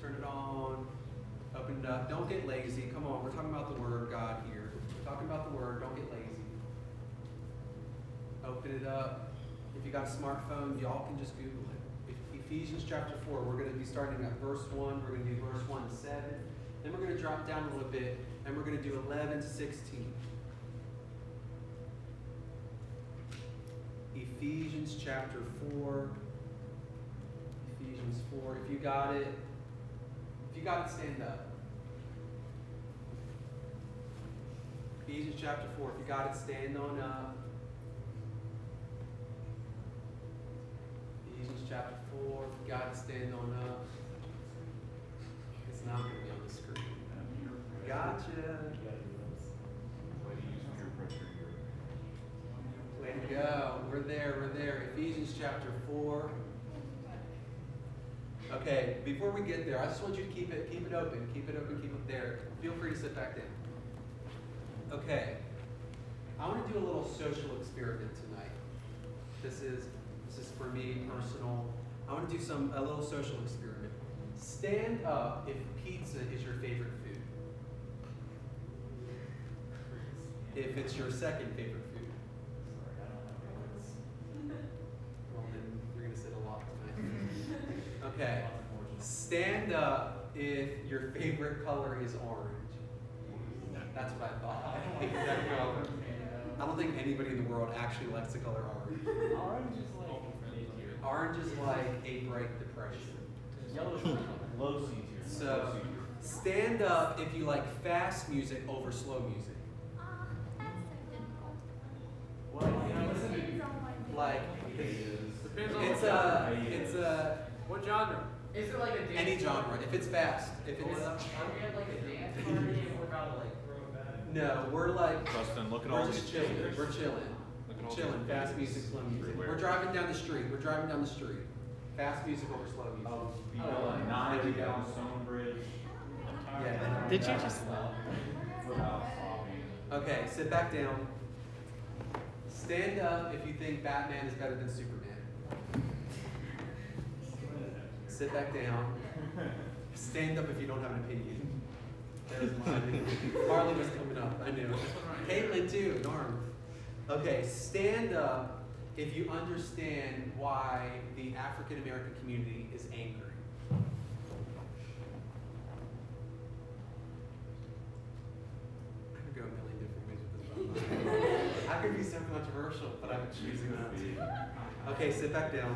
turn it on, up and up. Don't get lazy. Come on, we're talking about the Word of God here. We're talking about the Word. Don't get lazy. Open it up. If you got a smartphone, y'all can just Google it. Ephesians chapter 4, we're going to be starting at verse 1. We're going to do verse 1-7. Then we're going to drop down a little bit, and we're going to do 11-16. Ephesians chapter 4. Ephesians 4. If you got it, stand up. Ephesians chapter 4. If you got it, stand on up. Ephesians chapter 4. If you got it, stand on up. It's not going to be on the screen. Gotcha. Way to go. We're there. Ephesians chapter 4. Okay, before we get there, I just want you to keep it open, keep it there. Feel free to sit back in. Okay. I want to do a little social experiment tonight. This is for me, personal. I want to do a little social experiment. Stand up if pizza is your favorite food. If it's your second favorite food. Okay, stand up if your favorite color is orange. That's what I thought. I don't think anybody in the world actually likes the color orange. Orange is like a bright depression. Yellow is low season. So stand up if you like fast music over slow music. That's so difficult. What? Like it's a. What genre? Is it like a dance? Any genre. If it's fast. If it's. Are we at like a dance party and we're about to like throw it back? No, we're like. Justin, look at all these chilling. We're chilling. Chilling. Fast music, slow music. We're driving down the street. Fast music over slow music. Oh, 90 down Stonebridge. Yeah. Did you just? Okay, sit back down. Stand up if you think Batman is better than Superman. Sit back down. Stand up if you don't have an opinion. There's my opinion. Harley was coming up, I knew. Caitlin too, darn. Okay, stand up if you understand why the African American community is angry. I could go a million different ways with this one. I could be so controversial, but I'm choosing not to. Okay, sit back down.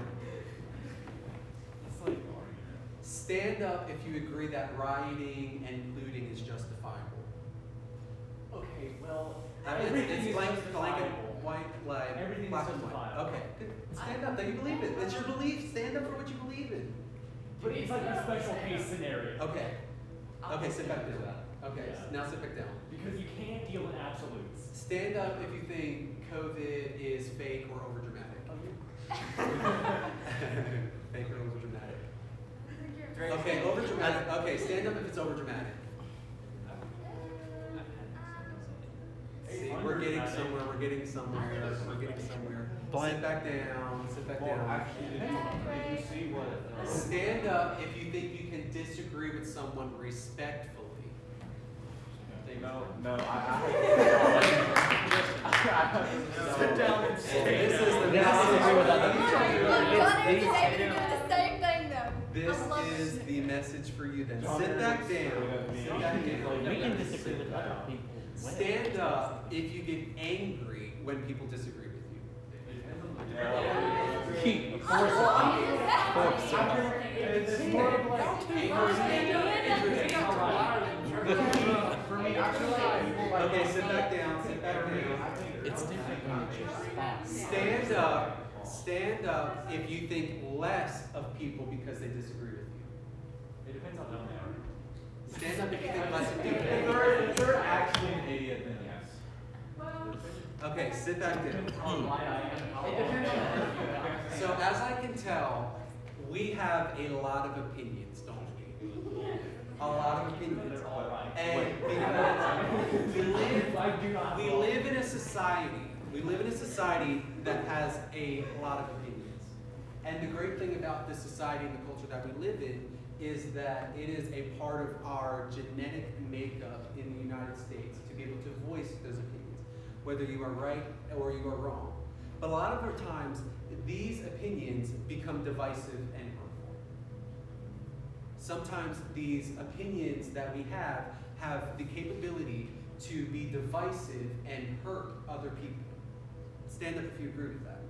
Stand up if you agree that rioting and looting is justifiable. Okay, well, I mean, it's blank and white, like black and white. Okay, stand up that you believe it. That's your belief. Stand up for what you believe in. But it's like a special case scenario. Okay, sit back down. Okay, now sit back down. Because you can't deal with absolutes. Stand up if you think COVID is fake or overdramatic. Fake or overdramatic. Okay, overdramatic. Okay, stand up if it's overdramatic. See, we're getting somewhere. Sit back down. Stand up if you think you can disagree with someone respectfully. No. Sit down and stand. This is the message. This is the message for you then. Sit back down. We can disagree with other people. Stand up if you get angry when people disagree with you. Okay, sit back down. It's different when you just Stand up if you think less of people because they disagree with you. It depends on them. Stand up if you think less of people. If you're actually an idiot, then yes. Okay, sit back down. So as I can tell, we have a lot of opinions, don't we? A lot of opinions. And we live in a society. We live in a society that has a lot of opinions. And the great thing about this society and the culture that we live in is that it is a part of our genetic makeup in the United States to be able to voice those opinions, whether you are right or you are wrong. But a lot of our times, these opinions become divisive and harmful. Sometimes these opinions that we have the capability to be divisive and hurt other people. Stand up if you agree with that.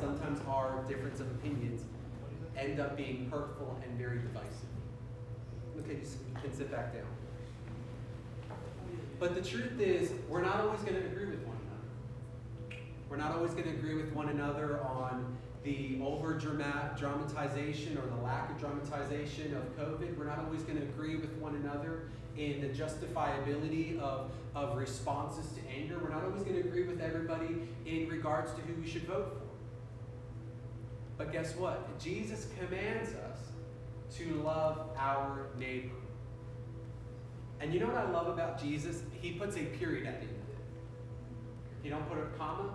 Sometimes our difference of opinions end up being hurtful and very divisive. Okay, you can sit back down. But the truth is, we're not always going to agree with one another. We're not always going to agree with one another on the over-dramatization or the lack of dramatization of COVID. We're not always going to agree with one another in the justifiability of responses to anger. We're not always going to agree with everybody in regards to who we should vote for. But guess what? Jesus commands us to love our neighbor. And you know what I love about Jesus? He puts a period at the end of it. He don't put a comma.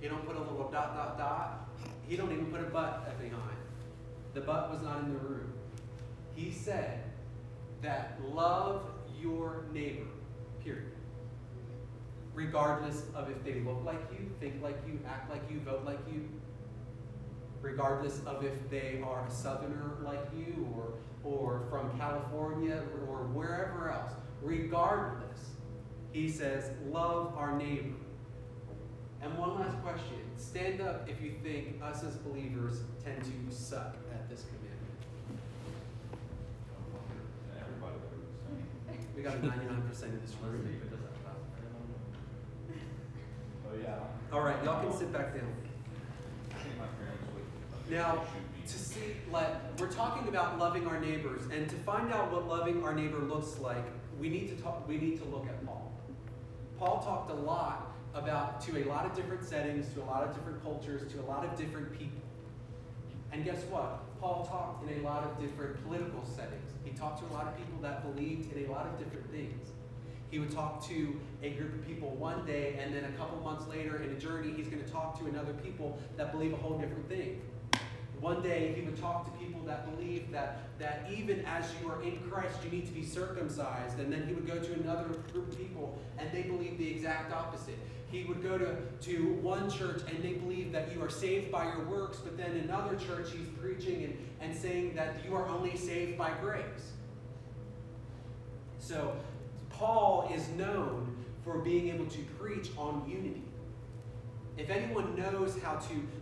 He don't put a little dot, dot, dot. He don't even put a but at behind. The but was not in the room. He said that love your neighbor, period. Regardless of if they look like you, think like you, act like you, vote like you. Regardless of if they are a southerner like you or from California or wherever else. Regardless, he says, love our neighbor. And one last question. Stand up if you think us as believers tend to suck at this commandment. We got a 99% of this room. Oh yeah. All right, y'all can sit back down. Now, to see, we're talking about loving our neighbors, and to find out what loving our neighbor looks like, we need to look at Paul. Paul talked a lot about, to a lot of different settings, to a lot of different cultures, to a lot of different people. And guess what? Paul talked in a lot of different political settings. He talked to a lot of people that believed in a lot of different things. He would talk to a group of people one day, and then a couple months later in a journey, he's going to talk to another people that believe a whole different thing. One day, he would talk to people that believe that even as you are in Christ, you need to be circumcised. And then he would go to another group of people, and they believe the exact opposite. He would go to one church, and they believe that you are saved by your works. But then another church, he's preaching and saying that you are only saved by grace. So Paul is known for being able to preach on unity. If anyone knows how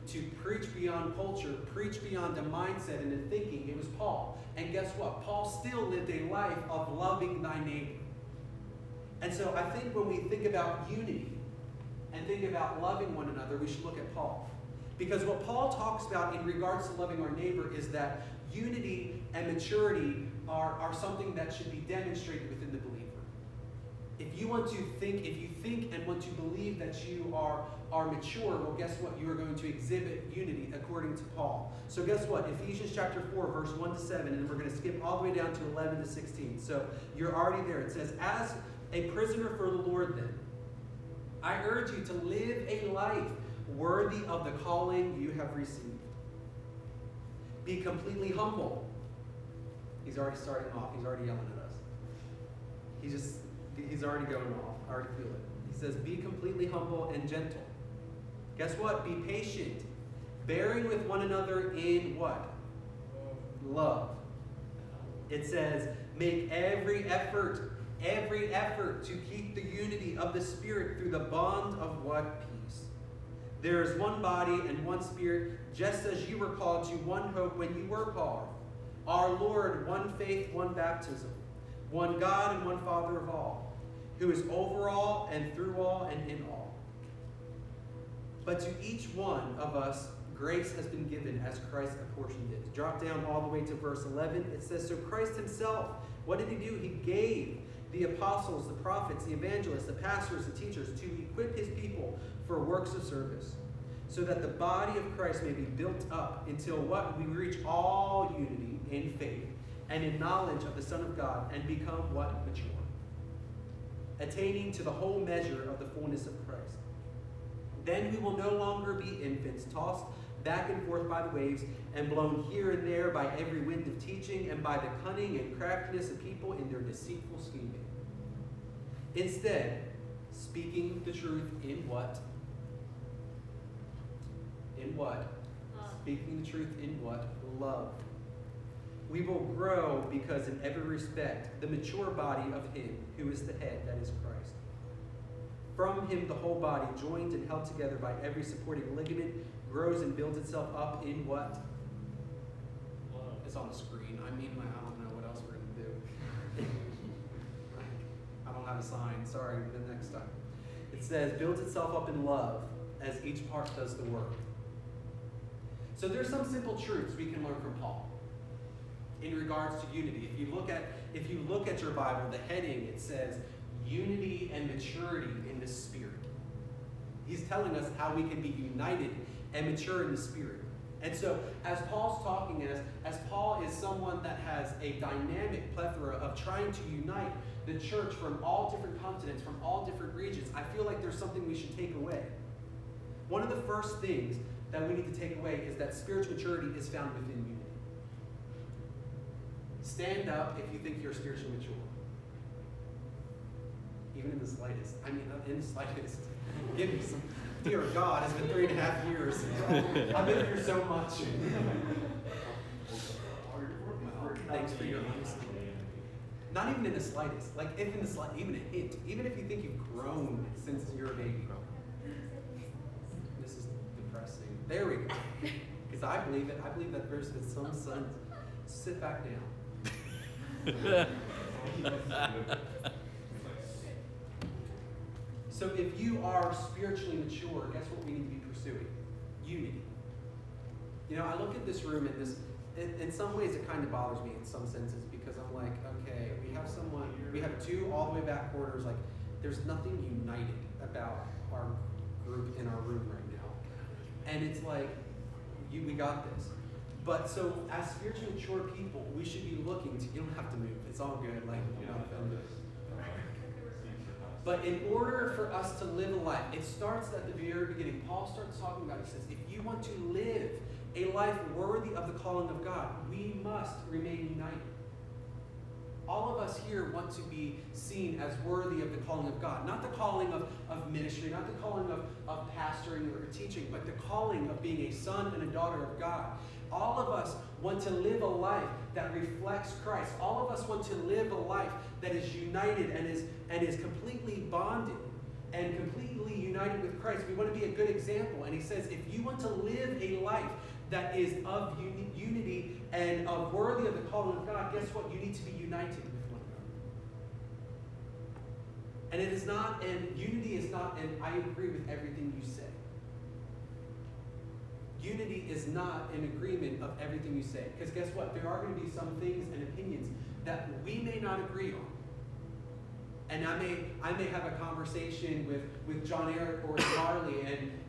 to preach beyond culture, preach beyond a mindset and a thinking, it was Paul. And guess what? Paul still lived a life of loving thy neighbor. And so I think when we think about unity and think about loving one another, we should look at Paul. Because what Paul talks about in regards to loving our neighbor is that unity and maturity are something that should be demonstrated within the believer. If you want to think, if you think and want to believe that you are mature, well, guess what? You are going to exhibit unity according to Paul. So guess what? Ephesians chapter 4, verse 1-7, and we're going to skip all the way down to 11-16. So you're already there. It says, as a prisoner for the Lord then, I urge you to live a life worthy of the calling you have received. Be completely humble. He's already starting off. He's already yelling at us. He's already going off. I already feel it. He says, be completely humble and gentle. Guess what? Be patient, bearing with one another in what? Love. It says, make every effort to keep the unity of the Spirit through the bond of what? Peace. There is one body and one Spirit, just as you were called to one hope when you were called. Our Lord, one faith, one baptism. One God and one Father of all, who is over all and through all and in all. But to each one of us, grace has been given as Christ apportioned it. Drop down all the way to verse 11. It says, so Christ himself, what did he do? He gave the apostles, the prophets, the evangelists, the pastors, the teachers to equip his people for works of service, so that the body of Christ may be built up until what? We reach all unity in faith and in knowledge of the Son of God, and become what? Mature. Attaining to the whole measure of the fullness of Christ. Then we will no longer be infants, tossed back and forth by the waves, and blown here and there by every wind of teaching, and by the cunning and craftiness of people in their deceitful scheming. Instead, speaking the truth in what? In what? Love. Speaking the truth in what? Love. We will grow because in every respect, the mature body of him who is the head, that is Christ. From him the whole body, joined and held together by every supporting ligament, grows and builds itself up in what? Love. It's on the screen. I don't know what else we're going to do. I don't have a sign. Sorry, the next time. It says, builds itself up in love as each part does the work. So there's some simple truths we can learn from Paul in regards to unity. If you look at your Bible, the heading, it says, unity and maturity in the Spirit. He's telling us how we can be united and mature in the Spirit. And so as Paul's talking as Paul is someone that has a dynamic plethora of trying to unite the church from all different continents, from all different regions, I feel like there's something we should take away. One of the first things that we need to take away is that spiritual maturity is found within unity. Stand up if you think you're spiritually mature. Even in the slightest. Give me some. Dear God, it's been 3.5 years. I've been here so much. Well, thanks for your honesty. Not even in the slightest. Like, if in the slightest, even a hint. Even if you think you've grown since you're a baby. This is depressing. There we go. Because I believe it. I believe that there's been some sons. Sit back down. So if you are spiritually mature, guess what we need to be pursuing? Unity. You know, I look at this room in some ways it kind of bothers me in some senses because I'm like, okay, we have two all the way back corners, like there's nothing united about our group in our room right now. And it's like, we got this. But so as spiritually mature people, we should be looking to, you don't have to move, it's all good, like, you know, but in order for us to live a life, it starts at the very beginning. Paul starts talking about it. He says, if you want to live a life worthy of the calling of God, we must remain united. All of us here want to be seen as worthy of the calling of God. Not the calling of ministry, not the calling of pastoring or teaching, but the calling of being a son and a daughter of God. All of us want to live a life that reflects Christ. All of us want to live a life that is united and is completely bonded and completely united with Christ. We want to be a good example. And he says, if you want to live a life that is of unity and of worthy of the calling of God, guess what? You need to be united with one another. And it is not, and unity is not, and I agree with everything you say. Unity is not an agreement of everything you say. Because guess what? There are going to be some things and opinions that we may not agree on. And I may have a conversation with John Eric or Marley,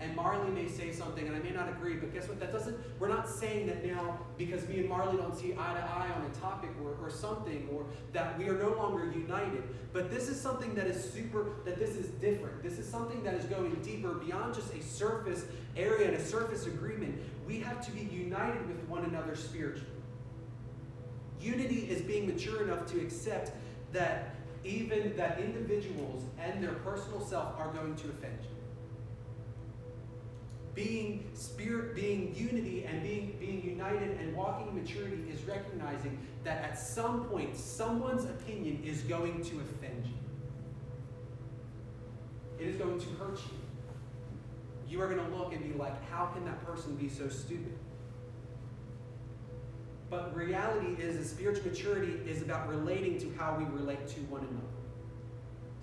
and Marley may say something, and I may not agree, but guess what? We're not saying that now because me and Marley don't see eye to eye on a topic or something, or that we are no longer united. But this is something that is this is different. This is something that is going deeper beyond just a surface area and a surface agreement. We have to be united with one another spiritually. Unity is being mature enough to accept that even that individuals and their personal self are going to offend you. Being unity and being united and walking in maturity is recognizing that at some point, someone's opinion is going to offend you. It is going to hurt you. You are going to look and be like, how can that person be so stupid? But reality is that spiritual maturity is about relating to how we relate to one another.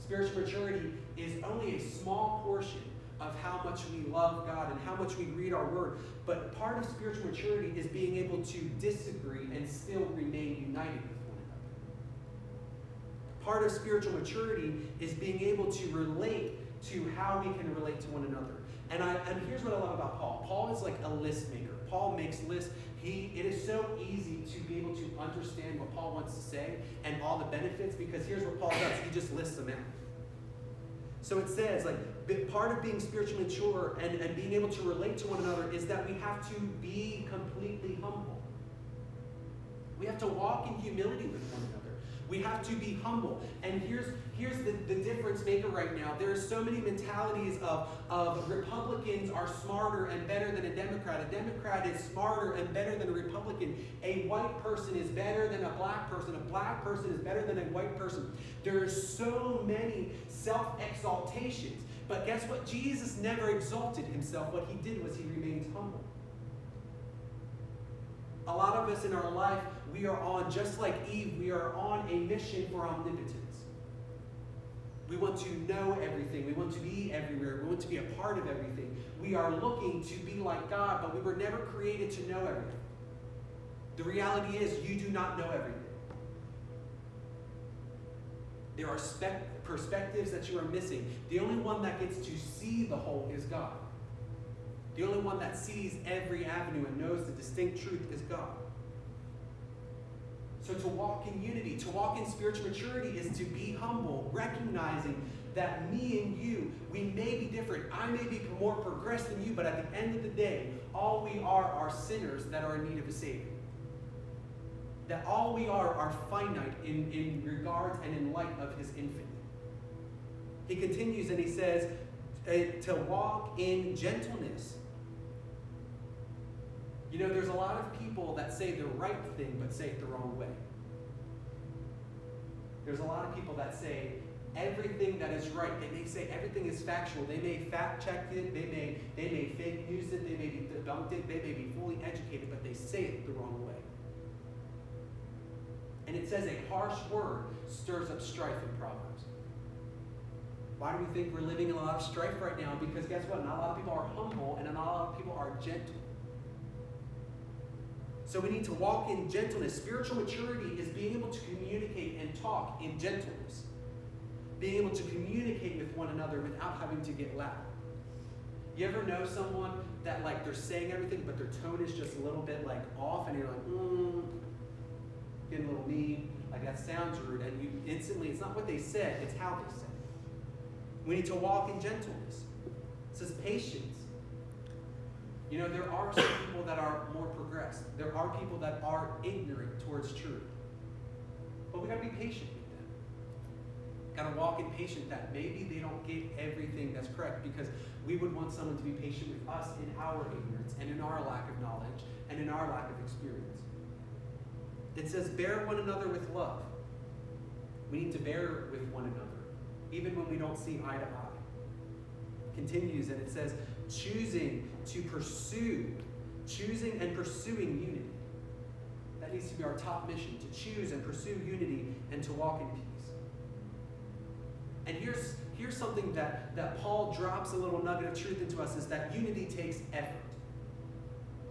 Spiritual maturity is only a small portion of how much we love God and how much we read our word. But part of spiritual maturity is being able to disagree and still remain united with one another. Part of spiritual maturity is being able to relate to how we can relate to one another. And here's what I love about Paul. Paul is like a list maker. Paul makes lists. It is so easy to be able to understand what Paul wants to say and all the benefits, because here's what Paul does. He just lists them out. So it says, like, part of being spiritually mature and being able to relate to one another is that we have to be completely humble. We have to walk in humility with one another. We have to be humble. And here's the difference maker right now. There are so many mentalities of Republicans are smarter and better than a Democrat. A Democrat is smarter and better than a Republican. A white person is better than a black person. A black person is better than a white person. There are so many self-exaltations. But guess what? Jesus never exalted himself. What he did was he remained humble. A lot of us in our life, we are on, just like Eve, we are on a mission for omnipotence. We want to know everything. We want to be everywhere. We want to be a part of everything. We are looking to be like God, but we were never created to know everything. The reality is you do not know everything. There are perspectives that you are missing. The only one that gets to see the whole is God. The only one that sees every avenue and knows the distinct truth is God. So to walk in unity, to walk in spiritual maturity is to be humble, recognizing that me and you, we may be different. I may be more progressed than you, but at the end of the day, all we are sinners that are in need of a Savior. That all we are finite in regards and in light of his infinite. He continues and he says, to walk in gentleness. You know, there's a lot of people that say the right thing, but say it the wrong way. There's a lot of people that say everything that is right. They may say everything is factual. They may fact check it. They may fake news it. They may be debunked it. They may be fully educated, but they say it the wrong way. And it says a harsh word stirs up strife in Proverbs. Why do we think we're living in a lot of strife right now? Because guess what? Not a lot of people are humble and not a lot of people are gentle. So we need to walk in gentleness. Spiritual maturity is being able to communicate and talk in gentleness. Being able to communicate with one another without having to get loud. You ever know someone that like they're saying everything, but their tone is just a little bit like off, and you're like, getting a little mean, like that sounds rude, and you instantly, it's not what they said, it's how they said it. We need to walk in gentleness. It says patience. You know, there are some people that are more progressed. There are people that are ignorant towards truth. But we got to be patient with them. Got to walk in patience that maybe they don't get everything that's correct, because we would want someone to be patient with us in our ignorance and in our lack of knowledge and in our lack of experience. It says, bear one another with love. We need to bear with one another, even when we don't see eye to eye. Continues and it says, choosing and pursuing unity. That needs to be our top mission, to choose and pursue unity and to walk in peace. And here's something that Paul drops a little nugget of truth into us, is that unity takes effort.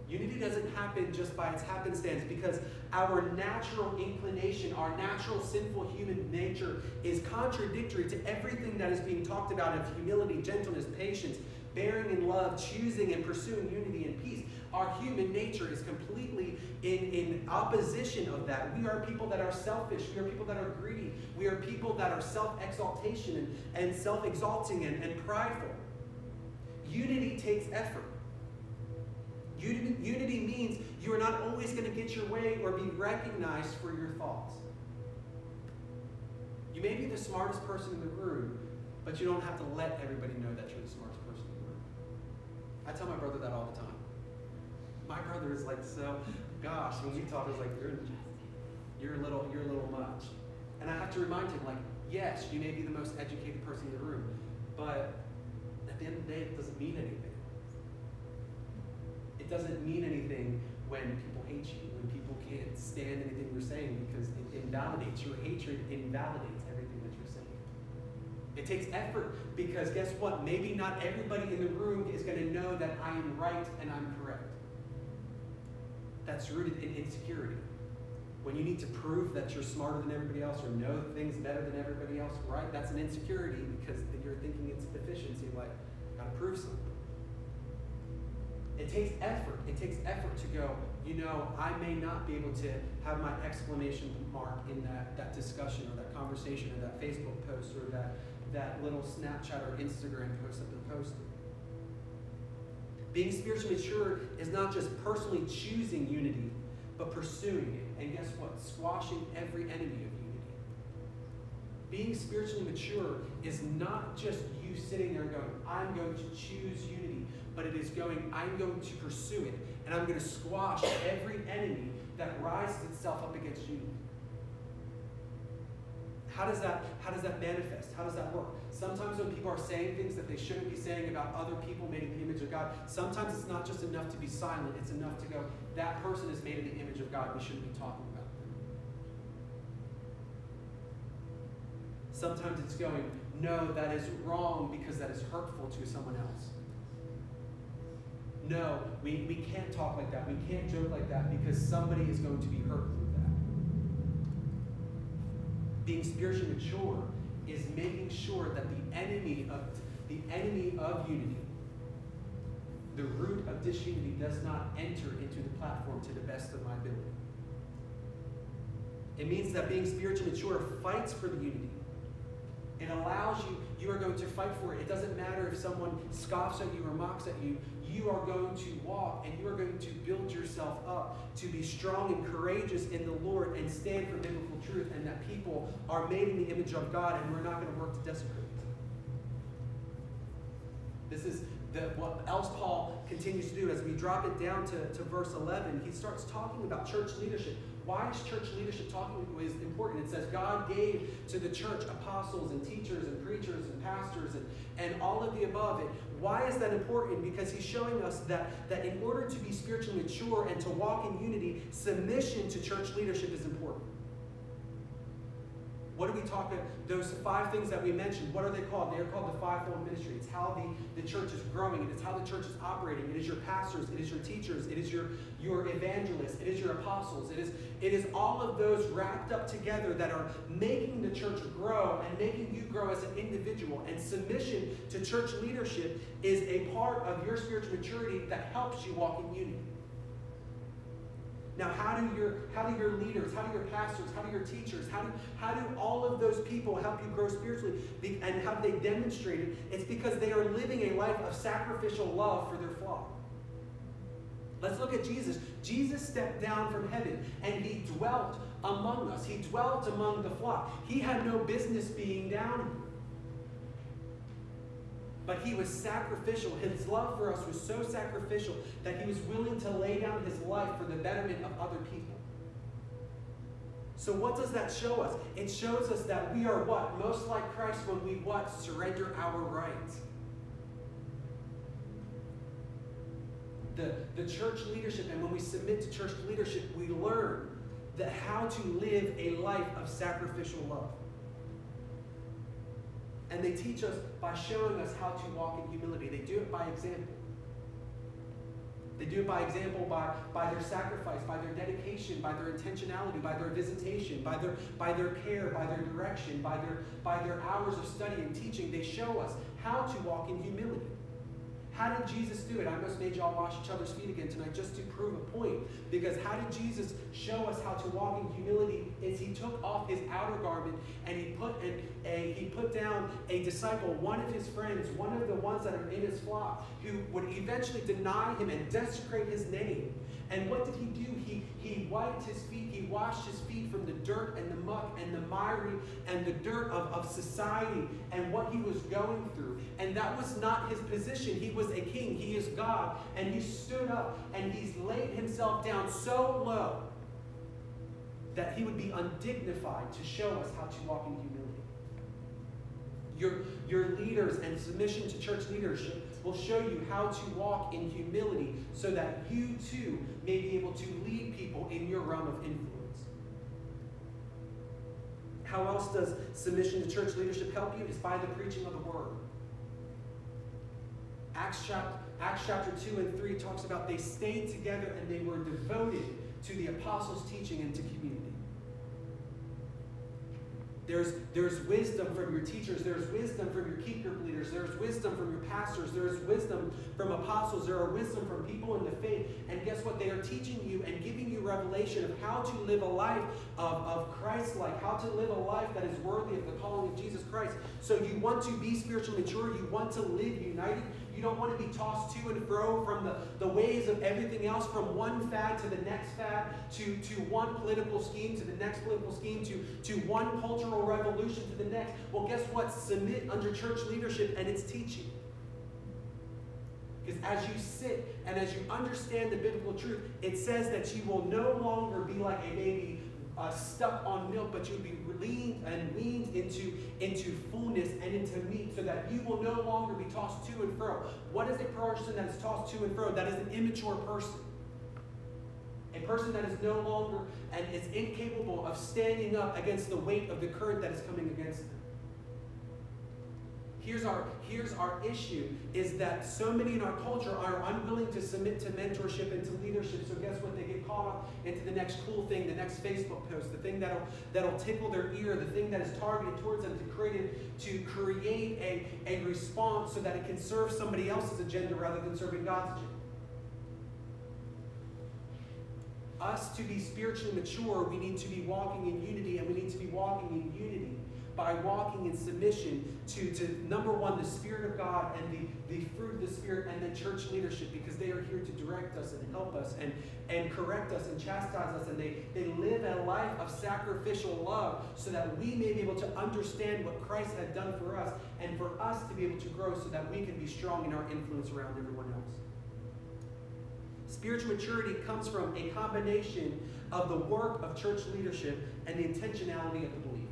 Unity doesn't happen just by its happenstance, because our natural inclination, our natural sinful human nature is contradictory to everything that is being talked about of humility, gentleness, patience, bearing in love, choosing and pursuing unity and peace. Our human nature is completely in opposition of that. We are people that are selfish. We are people that are greedy. We are people that are self-exaltation and self-exalting and prideful. Unity takes effort. Unity means you are not always going to get your way or be recognized for your thoughts. You may be the smartest person in the room, but you don't have to let everybody know that you're the smartest person. I tell my brother that all the time. My brother is like, so, gosh, when we talk, it's like, you're a little much. And I have to remind him, like, yes, you may be the most educated person in the room, but at the end of the day, it doesn't mean anything. It doesn't mean anything when people hate you, when people can't stand anything you're saying, because it invalidates your hatred, invalidates everything that you're saying. It takes effort, because guess what? Maybe not everybody in the room is going to know that I am right and I'm correct. That's rooted in insecurity. When you need to prove that you're smarter than everybody else or know things better than everybody else, right? That's an insecurity, because you're thinking it's a deficiency, like, I've got to prove something. It takes effort. It takes effort to go, I may not be able to have my exclamation mark in that discussion or that conversation or that Facebook post or that little Snapchat or Instagram post that they're posting. Being spiritually mature is not just personally choosing unity, but pursuing it. And guess what? Squashing every enemy of unity. Being spiritually mature is not just you sitting there going, I'm going to choose unity, but it is going, I'm going to pursue it. And I'm going to squash every enemy that rises itself up against you. How does that manifest? How does that work? Sometimes when people are saying things that they shouldn't be saying about other people made in the image of God, sometimes it's not just enough to be silent. It's enough to go, that person is made in the image of God. We shouldn't be talking about them. Sometimes it's going, no, that is wrong because that is hurtful to someone else. No, we can't talk like that. We can't joke like that because somebody is going to be hurt through that. Being spiritually mature is making sure that the enemy of unity, the root of disunity, does not enter into the platform to the best of my ability. It means that being spiritually mature fights for the unity. It allows you, you are going to fight for it. It doesn't matter if someone scoffs at you or mocks at you. You are going to walk and you are going to build yourself up to be strong and courageous in the Lord and stand for biblical truth, and that people are made in the image of God and we're not going to work to desecrate. This is what else Paul continues to do. As we drop it down to verse 11, he starts talking about church leadership. Why is church leadership is important? It says God gave to the church apostles and teachers and preachers and pastors and all of the above. Why is that important? Because he's showing us that in order to be spiritually mature and to walk in unity, submission to church leadership is important. What do we talk about? Those five things that we mentioned, what are they called? They are called the fivefold ministry. It's how the church is growing. It is how the church is operating. It is your pastors. It is your teachers. It is your evangelists. It is your apostles. It is all of those wrapped up together that are making the church grow and making you grow as an individual. And submission to church leadership is a part of your spiritual maturity that helps you walk in unity. Now, how do your leaders, how do your pastors, how do your teachers, how do all of those people help you grow spiritually? And how do they demonstrate it? It's because they are living a life of sacrificial love for their flock. Let's look at Jesus. Jesus stepped down from heaven and he dwelt among us. He dwelt among the flock. He had no business being down here. But he was sacrificial. His love for us was so sacrificial that he was willing to lay down his life for the betterment of other people. So what does that show us? It shows us that we are what? Most like Christ when we what? Surrender our rights. The church leadership, and when we submit to church leadership, we learn that how to live a life of sacrificial love. And they teach us by showing us how to walk in humility. They do it by example. They do it by example, by their sacrifice, by their dedication, by their intentionality, by their visitation, by their care, by their direction, by their hours of study and teaching. They show us how to walk in humility. How did Jesus do it? I almost made y'all wash each other's feet again tonight just to prove a point. Because how did Jesus show us how to walk in humility? Is he took off his outer garment and he put down a disciple, one of his friends, one of the ones that are in his flock, who would eventually deny him and desecrate his name. And what did he do? He wiped his feet, he washed his feet from the dirt and the muck and the miry and the dirt of society and what he was going through. And that was not his position. He was a king. He is God. And he stood up and he's laid himself down so low that he would be undignified to show us how to walk in humility. Your leaders and submission to church leadership will show you how to walk in humility so that you too may be able to lead people in your realm of influence. How else does submission to church leadership help you? It's by the preaching of the word. Acts chapter 2 and 3 talks about they stayed together and they were devoted to the apostles' teaching and to community. There's wisdom from your teachers. There's wisdom from your keep group leaders. There's wisdom from your pastors. There's wisdom from apostles. There are wisdom from people in the faith. And guess what? They are teaching you and giving you revelation of how to live a life of Christ-like, how to live a life that is worthy of the calling of Jesus Christ. So you want to be spiritually mature. You want to live united. You don't want to be tossed to and fro from the ways of everything else, from one fad to the next fad, to one political scheme to the next political scheme, to one cultural revolution to the next. Well, guess what? Submit under church leadership and its teaching. Because as you sit and as you understand the biblical truth, it says that you will no longer be like a baby stuck on milk, but you'll be weaned into fullness and into meat, so that you will no longer be tossed to and fro. What is a person that is tossed to and fro? That is an immature person. A person that is no longer and is incapable of standing up against the weight of the current that is coming against them. Here's our issue, is that so many in our culture are unwilling to submit to mentorship and to leadership. So guess what? They get caught up into the next cool thing, the next Facebook post, the thing that'll tickle their ear, the thing that is targeted towards them to create a response so that it can serve somebody else's agenda rather than serving God's agenda. Us to be spiritually mature, we need to be walking in unity, and we need to be walking in unity by walking in submission to number one, the Spirit of God and the fruit of the Spirit, and the church leadership, because they are here to direct us and help us and correct us and chastise us, and they live a life of sacrificial love so that we may be able to understand what Christ had done for us, and for us to be able to grow so that we can be strong in our influence around everyone else. Spiritual maturity comes from a combination of the work of church leadership and the intentionality of the believer.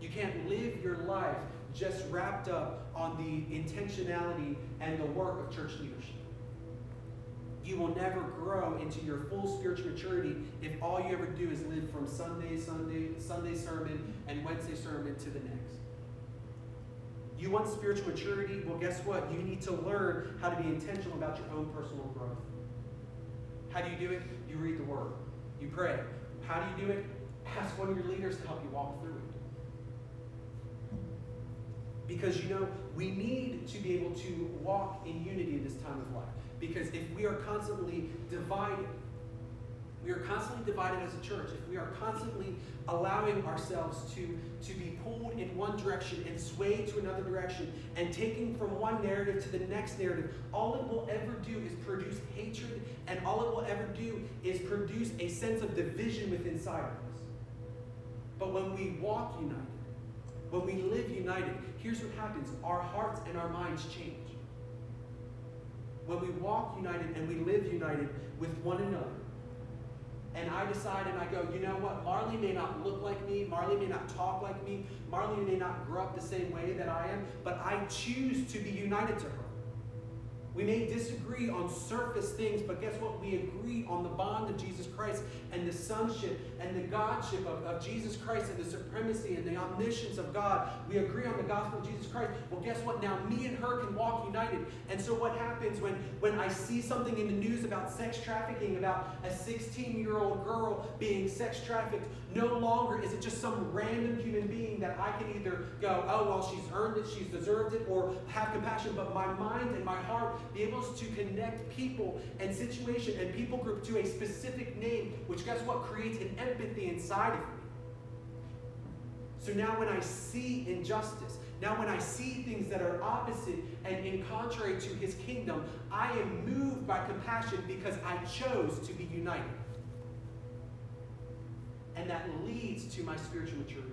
You can't live your life just wrapped up on the intentionality and the work of church leadership. You will never grow into your full spiritual maturity if all you ever do is live from Sunday sermon and Wednesday sermon to the next. You want spiritual maturity? Well, guess what? You need to learn how to be intentional about your own personal growth. How do you do it? You read the Word. You pray. How do you do it? Ask one of your leaders to help you walk through it. Because, we need to be able to walk in unity in this time of life. Because if we are constantly divided, as a church, if we are constantly allowing ourselves to be pulled in one direction and swayed to another direction, and taking from one narrative to the next narrative, all it will ever do is produce hatred, and all it will ever do is produce a sense of division within inside of us. But when we walk united, when we live united, here's what happens. Our hearts and our minds change. When we walk united and we live united with one another, and I decide and I go, you know what? Marley may not look like me. Marley may not talk like me. Marley may not grow up the same way that I am, but I choose to be united to her. We may disagree on surface things, but guess what? We agree on the bond of Jesus Christ and the sonship and the godship of Jesus Christ and the supremacy and the omniscience of God. We agree on the gospel of Jesus Christ. Well, guess what? Now me and her can walk united. And so what happens when I see something in the news about sex trafficking, about a 16-year-old girl being sex trafficked? No longer is it just some random human being that I can either go, oh, well, she's earned it, she's deserved it, or have compassion, but my mind and my heart be able to connect people and situation and people group to a specific name, which guess what? Creates an empathy inside of me. So now when I see injustice, now when I see things that are opposite and in contrary to his kingdom, I am moved by compassion because I chose to be united. And that leads to my spiritual maturity.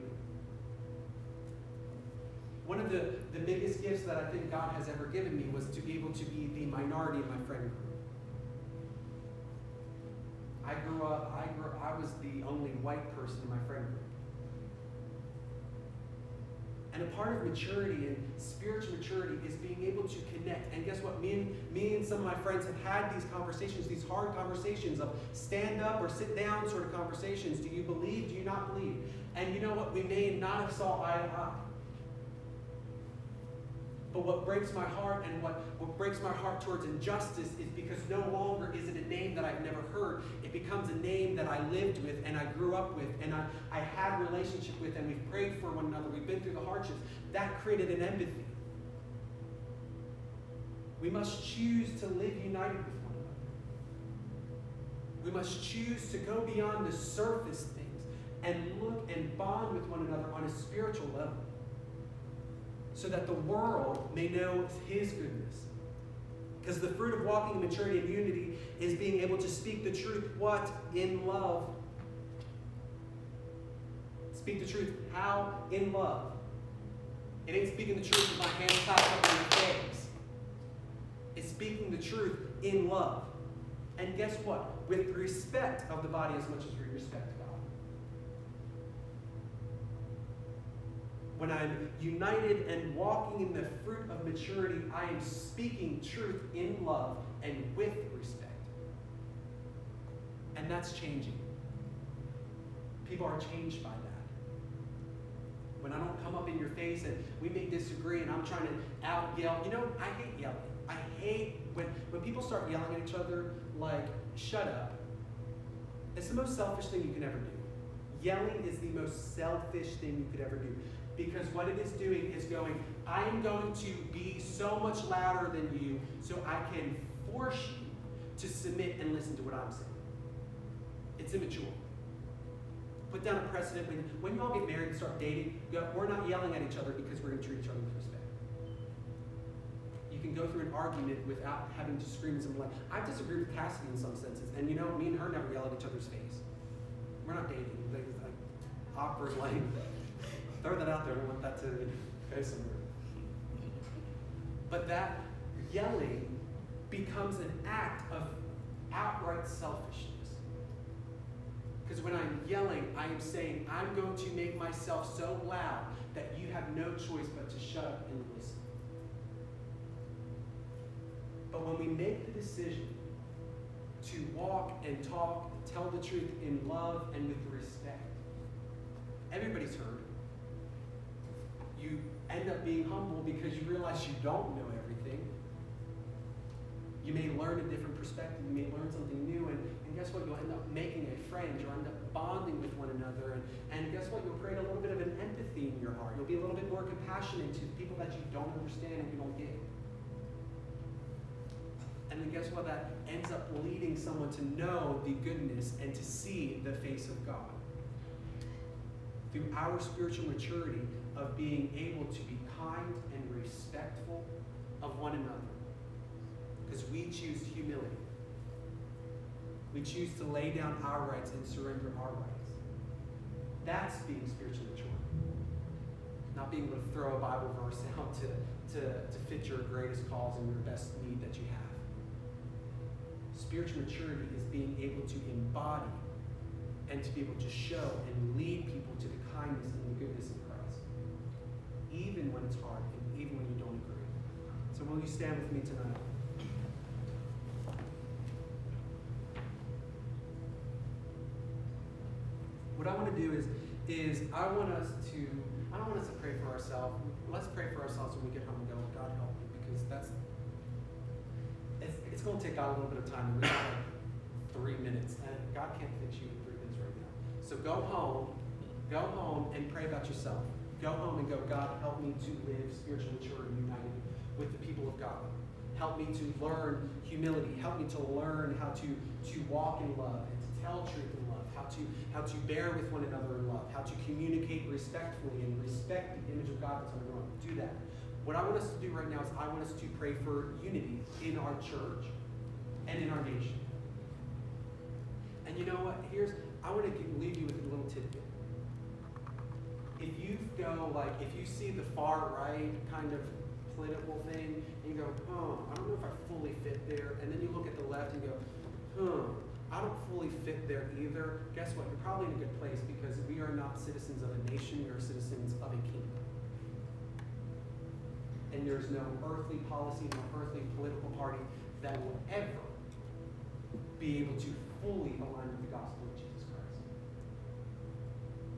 One of the biggest gifts that I think God has ever given me was to be able to be the minority in my friend group. I was the only white person in my friend group. And a part of maturity and spiritual maturity is being able to connect. And guess what? Me and some of my friends have had these conversations, these hard conversations of stand up or sit down sort of conversations. Do you believe? Do you not believe? And you know what? We may not have saw eye to eye. But what breaks my heart and what breaks my heart towards injustice is because no longer is it a name that I've never heard. It becomes a name that I lived with and I grew up with and I had a relationship with, and we've prayed for one another. We've been through the hardships. That created an empathy. We must choose to live united with one another. We must choose to go beyond the surface things and look and bond with one another on a spiritual level, so that the world may know his goodness. Because the fruit of walking in maturity and unity is being able to speak the truth, what? In love. Speak the truth, how? In love. It ain't speaking the truth with my hands tied up in your face. It's speaking the truth in love. And guess what? With respect of the body as much as we respect God. When I'm united and walking in the fruit of maturity, I am speaking truth in love and with respect. And that's changing. People are changed by that. When I don't come up in your face and we may disagree and I'm trying to out yell, you know, I hate yelling. I hate when people start yelling at each other like, shut up. It's the most selfish thing you can ever do. Yelling is the most selfish thing you could ever do. Because what it is doing is going, I'm going to be so much louder than you so I can force you to submit and listen to what I'm saying. It's immature. Put down a precedent. When you all get married and start dating, go, we're not yelling at each other because we're going to treat each other with respect. You can go through an argument without having to scream and something like, I've disagreed with Cassidy in some senses, and you know, me and her never yell at each other's face. We're not dating. It's like awkward language. Throw that out there. I want that to go somewhere. But that yelling becomes an act of outright selfishness. Because when I'm yelling, I am saying, I'm going to make myself so loud that you have no choice but to shut up and listen. But when we make the decision to walk and talk, tell the truth in love and with respect, everybody's heard. You end up being humble because you realize you don't know everything. You may learn a different perspective. You may learn something new. And guess what? You'll end up making a friend. You'll end up bonding with one another. And guess what? You'll create a little bit of an empathy in your heart. You'll be a little bit more compassionate to people that you don't understand and you don't get. And then guess what? That ends up leading someone to know the goodness and to see the face of God. Through our spiritual maturity, of being able to be kind and respectful of one another. Because we choose humility. We choose to lay down our rights and surrender our rights. That's being spiritually mature. Not being able to throw a Bible verse out to fit your greatest cause and your best need that you have. Spiritual maturity is being able to embody and to be able to show and lead people to the kindness and the goodness of God, even when it's hard and even when you don't agree. So will you stand with me tonight? What I want to do is I don't want us to pray for ourselves. Let's pray for ourselves when we get home and go, God help me, because it's going to take God a little bit of time. We're going to have 3 minutes, and God can't fix you in 3 minutes right now. So go home and pray about yourself. Go home and go, God, help me to live spiritually mature and united with the people of God. Help me to learn humility. Help me to learn how to walk in love and to tell truth in love, how to bear with one another in love, how to communicate respectfully and respect the image of God that's on the ground. Do that. What I want us to do right now is I want us to pray for unity in our church and in our nation. And you know what? I want to leave you with a little tidbit. If you see the far right kind of political thing, and you go, I don't know if I fully fit there, and then you look at the left and go, I don't fully fit there either, guess what? You're probably in a good place, because we are not citizens of a nation, we are citizens of a kingdom. And there's no earthly policy, no earthly political party that will ever be able to fully align with the gospel of Jesus.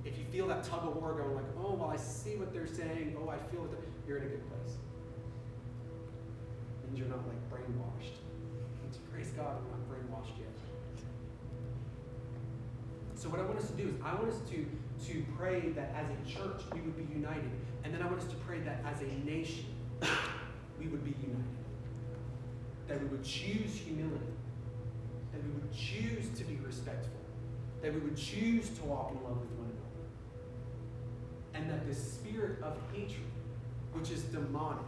If you feel that tug of war going like, I see what they're saying, I feel it, you're in a good place. means you're not like brainwashed. So praise God, I'm not brainwashed yet. So what I want us to do is I want us to pray that as a church we would be united. And then I want us to pray that as a nation we would be united. That we would choose humility. That we would choose to be respectful. That we would choose to walk in love with one another. And that the spirit of hatred, which is demonic,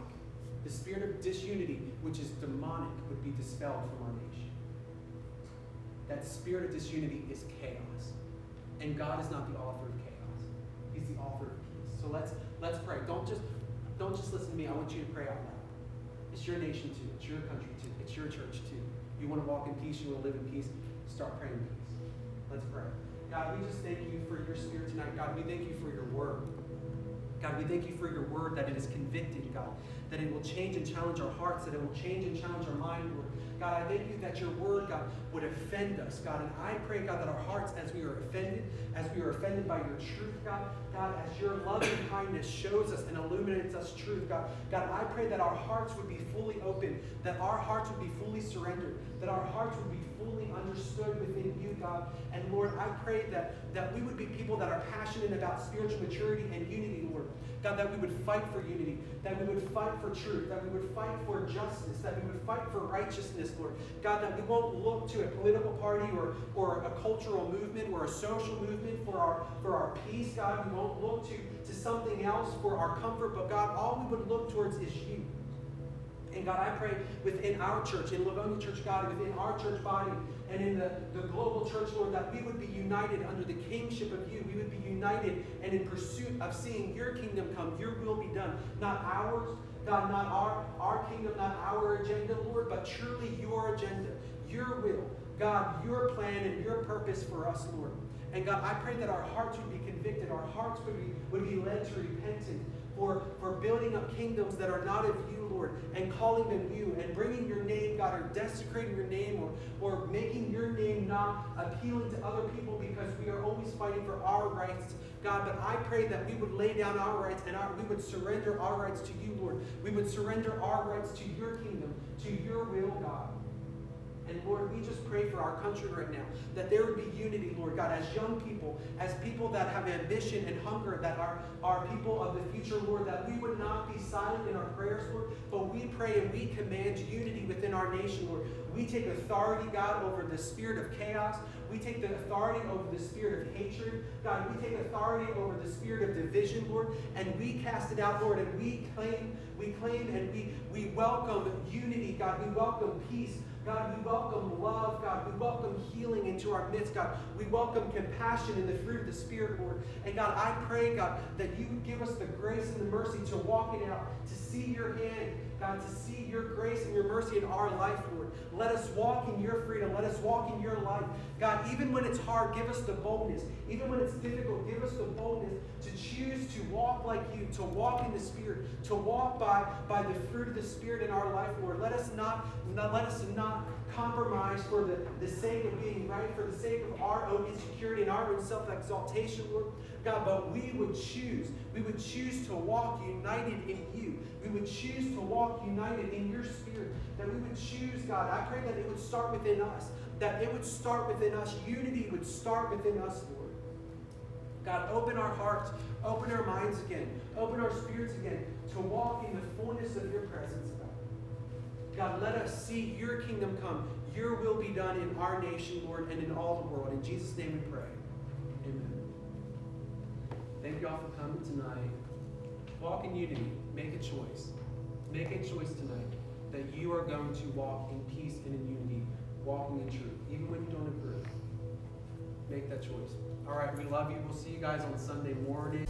the spirit of disunity, which is demonic, would be dispelled from our nation. That spirit of disunity is chaos. And God is not the author of chaos. He's the author of peace. So let's pray. Don't just listen to me. I want you to pray out loud. It's your nation too. It's your country too. It's your church too. You want to walk in peace. You want to live in peace. Start praying in peace. Let's pray. God, we just thank you for your spirit tonight. God, we thank you for your word. God, we thank you for your word, that it is convicting, God, that it will change and challenge our hearts, that it will change and challenge our mind, Lord. God, I thank you that your word, God, would offend us, God. And I pray, God, that our hearts, as we are offended by your truth, God, as your loving kindness shows us and illuminates us truth, God, I pray that our hearts would be fully open, that our hearts would be fully surrendered, that our hearts would be fully understood within you, God. And Lord, I pray that we would be people that are passionate about spiritual maturity and unity, Lord. God, that we would fight for unity, that we would fight for truth, that we would fight for justice, that we would fight for righteousness, Lord. God, that we won't look to a political party or a cultural movement or a social movement for our peace, God. We won't look to something else for our comfort, but God, all we would look towards is you. And God, I pray within our church, in Livonia Church, God, within our church body, and in the global church, Lord, that we would be united under the kingship of you. We would be united and in pursuit of seeing your kingdom come, your will be done, not ours, God, not our kingdom, not our agenda, Lord, but truly your agenda, your will, God, your plan and your purpose for us, Lord. And God, I pray that our hearts would be convicted, our hearts would be led to repentance, for building up kingdoms that are not of you, Lord, and calling them you, and bringing your name, God, or desecrating your name, or making your name not appealing to other people, because we are always fighting for our rights, God. But I pray that we would lay down our rights, and we would surrender our rights to you, Lord. We would surrender our rights to your kingdom, to your will, God. And Lord, we just pray for our country right now, that there would be unity, Lord God, as young people, as people that have ambition and hunger, that are people of the future, Lord, that we would not be silent in our prayers, Lord, but we pray and we command unity within our nation, Lord. We take authority, God, over the spirit of chaos. We take the authority over the spirit of hatred. God, we take authority over the spirit of division, Lord, and we cast it out, Lord, and we claim and we welcome unity, God. We welcome peace. God, we welcome love, God. We welcome healing into our midst, God. We welcome compassion and the fruit of the Spirit, Lord. And God, I pray, God, that you would give us the grace and the mercy to walk it out, to see your hand, God, to see your grace and your mercy in our life, Lord. Let us walk in your freedom. Let us walk in your light. God, even when it's hard, give us the boldness. Even when it's difficult, give us the boldness to choose to walk like you, to walk in the Spirit, to walk by the fruit of the Spirit in our life, Lord. Let us not compromise for the sake of being right, for the sake of our own insecurity and our own self-exaltation, Lord. God, but we would choose to walk united in you. We would choose to walk united in your spirit, that we would choose, God. I pray that it would start within us, that it would start within us. Unity would start within us, Lord. God, open our hearts, open our minds again, open our spirits again to walk in the fullness of your presence, God. God, let us see your kingdom come, your will be done in our nation, Lord, and in all the world. In Jesus' name we pray. Amen. Thank you all for coming tonight. Walk in unity. Make a choice. Make a choice tonight that you are going to walk in peace and in unity, walking in truth, even when you don't agree. Make that choice. All right, we love you. We'll see you guys on Sunday morning.